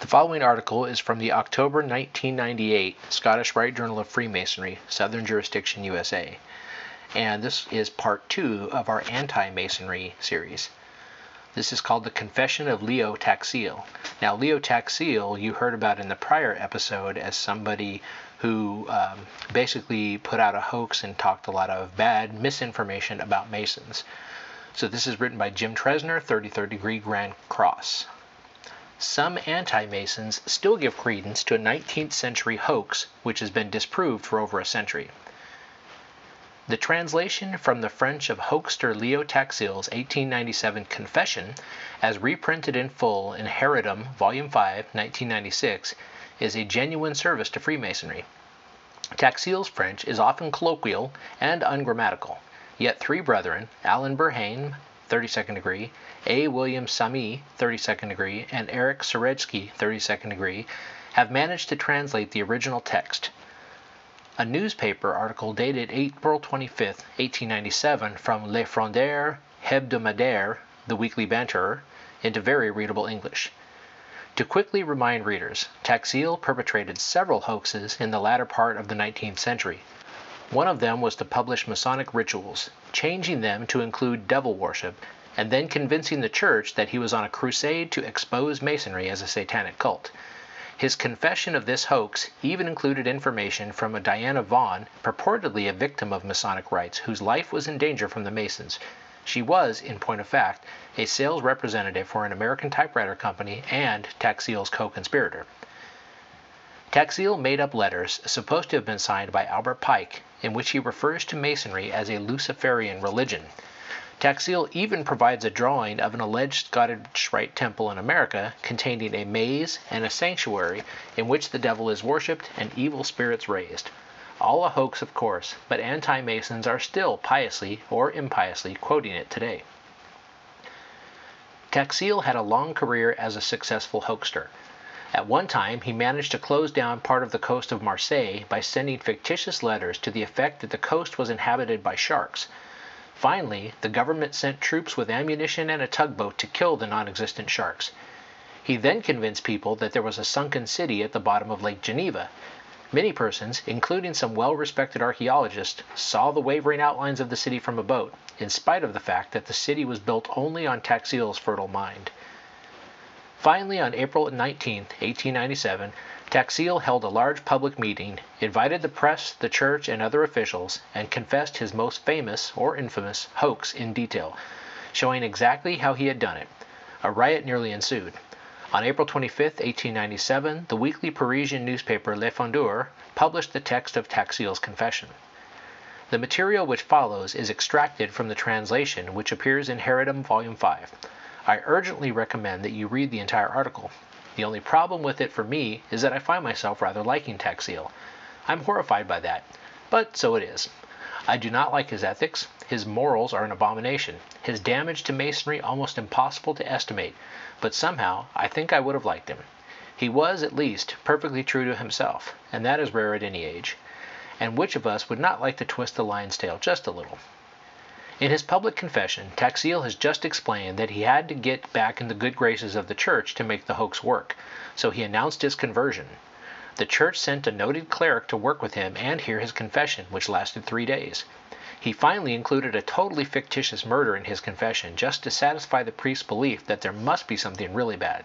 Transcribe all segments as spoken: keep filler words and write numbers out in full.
The following article is from the October nineteen ninety-eight Scottish Rite Journal of Freemasonry, Southern Jurisdiction, U S A, and this is part two of our anti-Masonry series. This is called The Confession of Leo Taxil. Now, Leo Taxil, you heard about in the prior episode as somebody who um, basically put out a hoax and talked a lot of bad misinformation about Masons. So this is written by Jim Tresner, thirty-third degree Grand Cross. Some anti-Masons still give credence to a nineteenth century hoax which has been disproved for over a century. The translation from the French of hoaxster Leo Taxil's eighteen ninety-seven Confession, as reprinted in full in Heredom, Volume five, nineteen ninety-six, is a genuine service to Freemasonry. Taxil's French is often colloquial and ungrammatical, yet three brethren, Allan Berhain, thirty-second degree, A. William Samy, thirty-second degree, and Eric Seredzki, thirty-second degree, have managed to translate the original text. A newspaper article dated April twenty-fifth, eighteen ninety-seven, from Le Frondeur Hebdomadaire, the Weekly Banterer, into very readable English. To quickly remind readers, Taxil perpetrated several hoaxes in the latter part of the nineteenth century. One of them was to publish Masonic rituals, changing them to include devil worship, and then convincing the church that he was on a crusade to expose Masonry as a satanic cult. His confession of this hoax even included information from a Diana Vaughan, purportedly a victim of Masonic rites, whose life was in danger from the Masons. She was, in point of fact, a sales representative for an American typewriter company and Taxil's co-conspirator. Taxil made up letters supposed to have been signed by Albert Pike, in which he refers to Masonry as a Luciferian religion. Taxil even provides a drawing of an alleged Scottish Rite temple in America containing a maze and a sanctuary in which the devil is worshipped and evil spirits raised. All a hoax, of course, but anti-Masons are still piously or impiously quoting it today. Taxil had a long career as a successful hoaxster. At one time, he managed to close down part of the coast of Marseille by sending fictitious letters to the effect that the coast was inhabited by sharks. Finally, the government sent troops with ammunition and a tugboat to kill the non-existent sharks. He then convinced people that there was a sunken city at the bottom of Lake Geneva. Many persons, including some well-respected archaeologists, saw the wavering outlines of the city from a boat, in spite of the fact that the city was built only on Taxil's fertile mind. Finally, on April nineteenth, eighteen ninety-seven, Taxil held a large public meeting, invited the press, the church, and other officials, and confessed his most famous, or infamous, hoax in detail, showing exactly how he had done it. A riot nearly ensued. On April twenty-fifth, eighteen ninety-seven, the weekly Parisian newspaper Le Frondeur published the text of Taxil's confession. The material which follows is extracted from the translation which appears in Heredom Volume five. I urgently recommend that you read the entire article. The only problem with it for me is that I find myself rather liking Taxil. I'm horrified by that, but so it is. I do not like his ethics. His morals are an abomination. His damage to Masonry almost impossible to estimate, but somehow I think I would have liked him. He was, at least, perfectly true to himself, and that is rare at any age. And which of us would not like to twist the lion's tail just a little? In his public confession, Taxil has just explained that he had to get back in the good graces of the church to make the hoax work, so he announced his conversion. The church sent a noted cleric to work with him and hear his confession, which lasted three days. He finally included a totally fictitious murder in his confession, just to satisfy the priest's belief that there must be something really bad.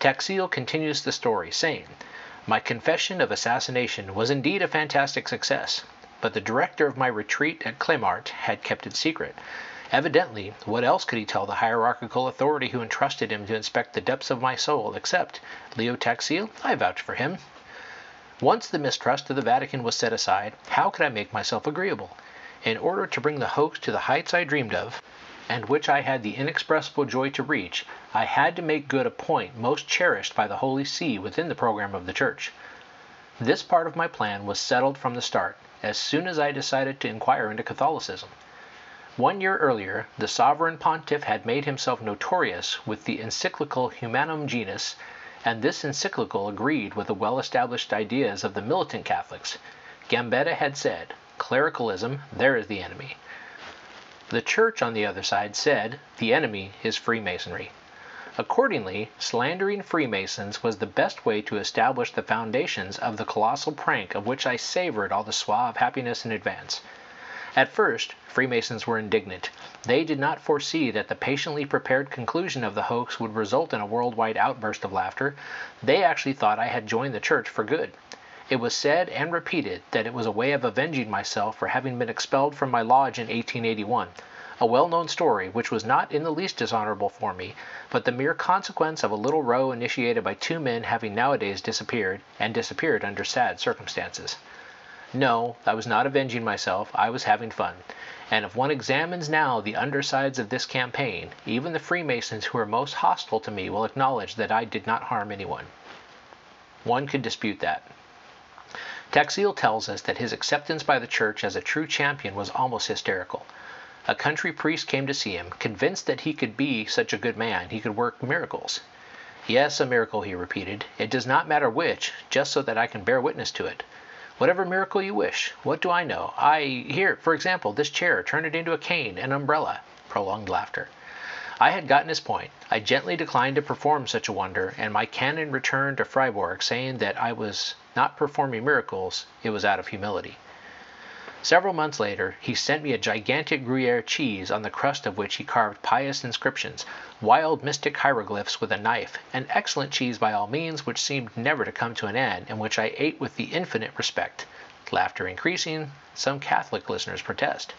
Taxil continues the story, saying, "My confession of assassination was indeed a fantastic success, but the director of my retreat at Clémart had kept it secret. Evidently, what else could he tell the hierarchical authority who entrusted him to inspect the depths of my soul except Leo Taxil? I vouch for him. Once the mistrust of the Vatican was set aside, how could I make myself agreeable? In order to bring the hoax to the heights I dreamed of, and which I had the inexpressible joy to reach, I had to make good a point most cherished by the Holy See within the program of the Church. This part of my plan was settled from the start, as soon as I decided to inquire into Catholicism. One year earlier, the Sovereign Pontiff had made himself notorious with the encyclical Humanum Genus, and this encyclical agreed with the well-established ideas of the militant Catholics. Gambetta had said, "Clericalism, there is the enemy." The Church, on the other side, said, "The enemy is Freemasonry." Accordingly, slandering Freemasons was the best way to establish the foundations of the colossal prank of which I savored all the suave happiness in advance. At first, Freemasons were indignant. They did not foresee that the patiently prepared conclusion of the hoax would result in a worldwide outburst of laughter. They actually thought I had joined the Church for good. It was said and repeated that it was a way of avenging myself for having been expelled from my lodge in eighteen eighty-one, a well-known story which was not in the least dishonorable for me, but the mere consequence of a little row initiated by two men having nowadays disappeared, and disappeared under sad circumstances. No, I was not avenging myself, I was having fun. And if one examines now the undersides of this campaign, even the Freemasons who are most hostile to me will acknowledge that I did not harm anyone. One could dispute that. Taxil tells us that his acceptance by the Church as a true champion was almost hysterical. A country priest came to see him, convinced that he could be such a good man, he could work miracles. "Yes, a miracle," he repeated. "It does not matter which, just so that I can bear witness to it. Whatever miracle you wish. What do I know? I, here, for example, this chair, turn it into a cane, an umbrella." Prolonged laughter. I had gotten his point. I gently declined to perform such a wonder, and my canon returned to Freiburg saying that I was not performing miracles, it was out of humility. Several months later, he sent me a gigantic Gruyere cheese on the crust of which he carved pious inscriptions, wild mystic hieroglyphs with a knife, an excellent cheese by all means which seemed never to come to an end and which I ate with the infinite respect. Laughter increasing, some Catholic listeners protest.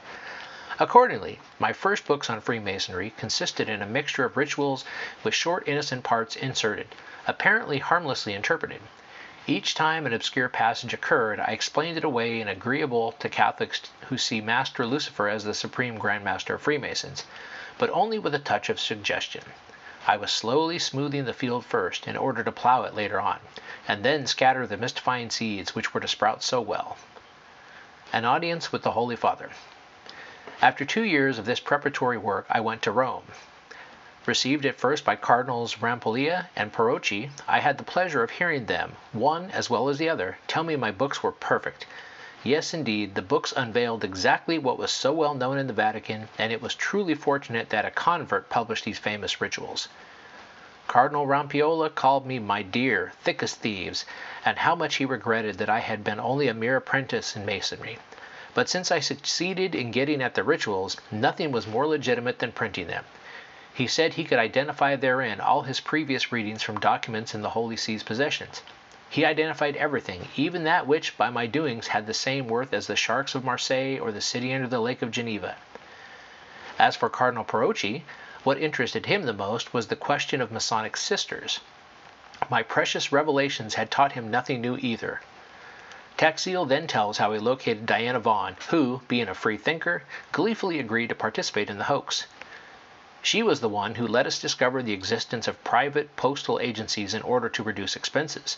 Accordingly, my first books on Freemasonry consisted in a mixture of rituals with short innocent parts inserted, apparently harmlessly interpreted. Each time an obscure passage occurred, I explained it away and agreeable to Catholics who see Master Lucifer as the supreme Grand Master of Freemasons, but only with a touch of suggestion. I was slowly smoothing the field first in order to plow it later on, and then scatter the mystifying seeds which were to sprout so well. An audience with the Holy Father. After two years of this preparatory work, I went to Rome. Received at first by Cardinals Rampolla and Parocchi, I had the pleasure of hearing them, one as well as the other, tell me my books were perfect. Yes, indeed, the books unveiled exactly what was so well known in the Vatican, and it was truly fortunate that a convert published these famous rituals. Cardinal Rampolla called me "my dear, thick as thieves," and how much he regretted that I had been only a mere apprentice in Masonry. But since I succeeded in getting at the rituals, nothing was more legitimate than printing them. He said he could identify therein all his previous readings from documents in the Holy See's possessions. He identified everything, even that which, by my doings, had the same worth as the sharks of Marseille or the city under the Lake of Geneva. As for Cardinal Parocchi, what interested him the most was the question of Masonic sisters. My precious revelations had taught him nothing new either. Taxil then tells how he located Diana Vaughan, who, being a free thinker, gleefully agreed to participate in the hoax. She was the one who let us discover the existence of private postal agencies in order to reduce expenses.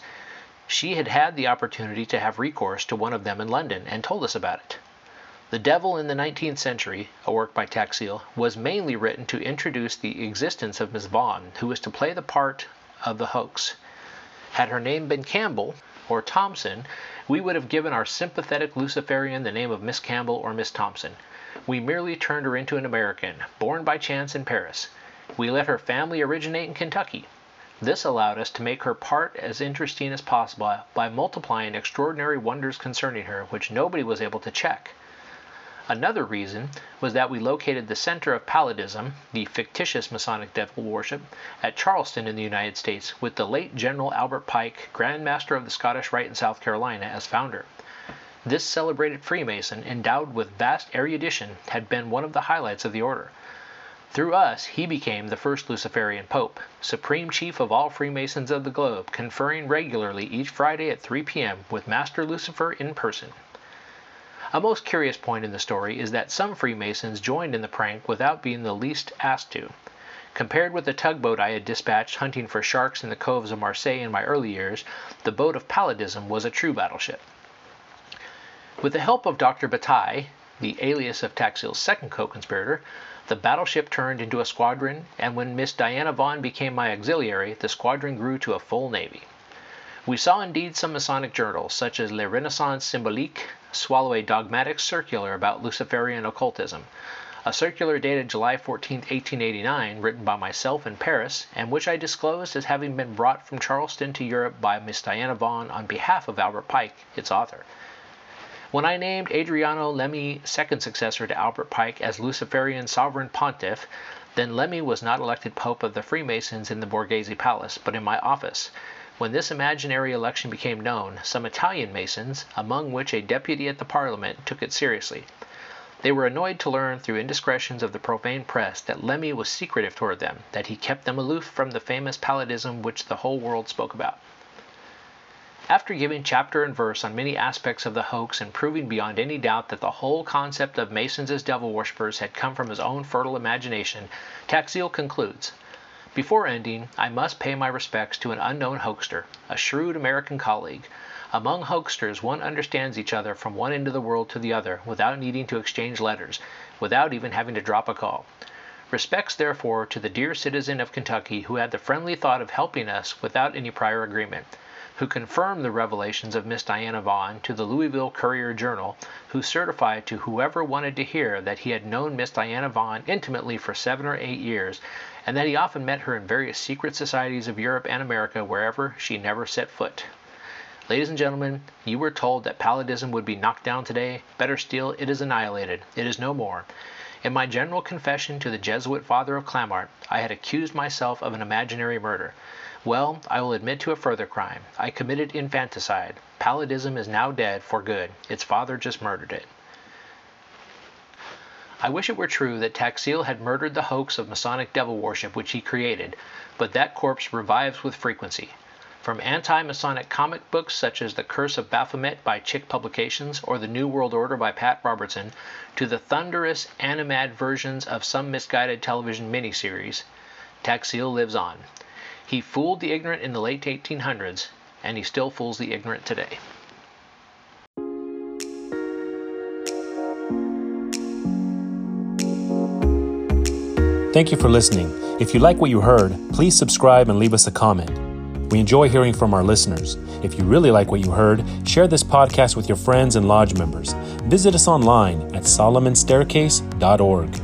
She had had the opportunity to have recourse to one of them in London and told us about it. The Devil in the Nineteenth Century, a work by Taxil, was mainly written to introduce the existence of Miss Vaughan, who was to play the part of the hoax. Had her name been Campbell or Thompson, we would have given our sympathetic Luciferian the name of Miss Campbell or Miss Thompson. We merely turned her into an American, born by chance in Paris. We let her family originate in Kentucky. This allowed us to make her part as interesting as possible by multiplying extraordinary wonders concerning her, which nobody was able to check. Another reason was that we located the center of Paladism, the fictitious Masonic devil worship, at Charleston in the United States, with the late General Albert Pike, Grand Master of the Scottish Rite in South Carolina, as founder. This celebrated Freemason, endowed with vast erudition, had been one of the highlights of the order. Through us, he became the first Luciferian Pope, Supreme Chief of all Freemasons of the globe, conferring regularly each Friday at three p m with Master Lucifer in person. A most curious point in the story is that some Freemasons joined in the prank without being the least asked to. Compared with the tugboat I had dispatched hunting for sharks in the coves of Marseille in my early years, the boat of Palladism was a true battleship. With the help of Doctor Bataille, the alias of Taxil's second co-conspirator, the battleship turned into a squadron, and when Miss Diana Vaughan became my auxiliary, the squadron grew to a full navy. We saw indeed some Masonic journals, such as Le Renaissance Symbolique, swallow a dogmatic circular about Luciferian occultism, a circular dated July fourteenth, eighteen eighty-nine, written by myself in Paris, and which I disclosed as having been brought from Charleston to Europe by Miss Diana Vaughan on behalf of Albert Pike, its author. When I named Adriano Lemmi, second successor to Albert Pike, as Luciferian sovereign pontiff, then Lemmi was not elected Pope of the Freemasons in the Borghese Palace, but in my office. When this imaginary election became known, some Italian Masons, among which a deputy at the Parliament, took it seriously. They were annoyed to learn through indiscretions of the profane press that Lemmi was secretive toward them, that he kept them aloof from the famous Palladism which the whole world spoke about. After giving chapter and verse on many aspects of the hoax and proving beyond any doubt that the whole concept of Masons as devil worshippers had come from his own fertile imagination, Taxil concludes, "Before ending, I must pay my respects to an unknown hoaxer, a shrewd American colleague. Among hoaxsters, one understands each other from one end of the world to the other without needing to exchange letters, without even having to drop a call. Respects, therefore, to the dear citizen of Kentucky who had the friendly thought of helping us without any prior agreement, who confirmed the revelations of Miss Diana Vaughan to the Louisville Courier-Journal, who certified to whoever wanted to hear that he had known Miss Diana Vaughan intimately for seven or eight years, and that he often met her in various secret societies of Europe and America wherever she never set foot. Ladies and gentlemen, you were told that Palladism would be knocked down today. Better still, it is annihilated. It is no more. In my general confession to the Jesuit father of Clémart, I had accused myself of an imaginary murder. Well, I will admit to a further crime. I committed infanticide. Palladism is now dead for good. Its father just murdered it." I wish it were true that Taxil had murdered the hoax of Masonic devil worship which he created, but that corpse revives with frequency. From anti-Masonic comic books such as The Curse of Baphomet by Chick Publications or The New World Order by Pat Robertson, to the thunderous animad versions of some misguided television miniseries, Taxil lives on. He fooled the ignorant in the late eighteen hundreds, and he still fools the ignorant today. Thank you for listening. If you like what you heard, please subscribe and leave us a comment. We enjoy hearing from our listeners. If you really like what you heard, share this podcast with your friends and lodge members. Visit us online at Solomon Staircase dot org.